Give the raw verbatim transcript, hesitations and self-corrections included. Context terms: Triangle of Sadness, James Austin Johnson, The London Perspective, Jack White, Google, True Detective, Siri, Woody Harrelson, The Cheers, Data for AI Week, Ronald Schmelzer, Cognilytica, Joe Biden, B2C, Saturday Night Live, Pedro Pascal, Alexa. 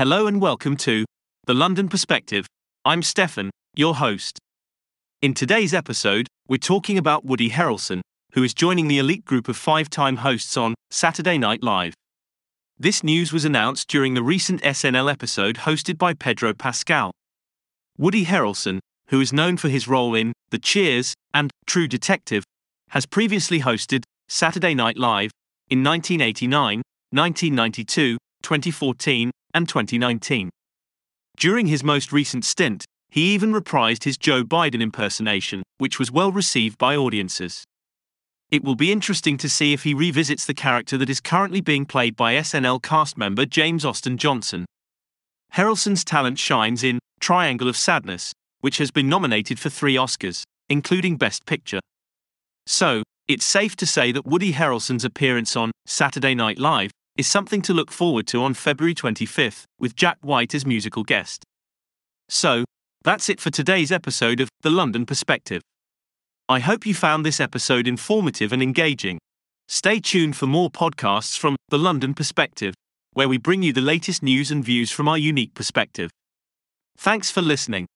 Hello and welcome to The London Perspective. I'm Stefan, your host. In today's episode, we're talking about Woody Harrelson, who is joining the elite group of five-time hosts on Saturday Night Live. This news was announced during the recent S N L episode hosted by Pedro Pascal. Woody Harrelson, who is known for his role in The Cheers and True Detective, has previously hosted Saturday Night Live in nineteen eighty-nine, nineteen ninety-two, twenty fourteen, and twenty nineteen. During his most recent stint, he even reprised his Joe Biden impersonation, which was well received by audiences. It will be interesting to see if he revisits the character that is currently being played by S N L cast member James Austin Johnson. Harrelson's talent shines in Triangle of Sadness, which has been nominated for three Oscars, including Best Picture. So, it's safe to say that Woody Harrelson's appearance on Saturday Night Live is something to look forward to on February twenty-fifth, with Jack White as musical guest. So, that's it for today's episode of The London Perspective. I hope you found this episode informative and engaging. Stay tuned for more podcasts from The London Perspective, where we bring you the latest news and views from our unique perspective. Thanks for listening.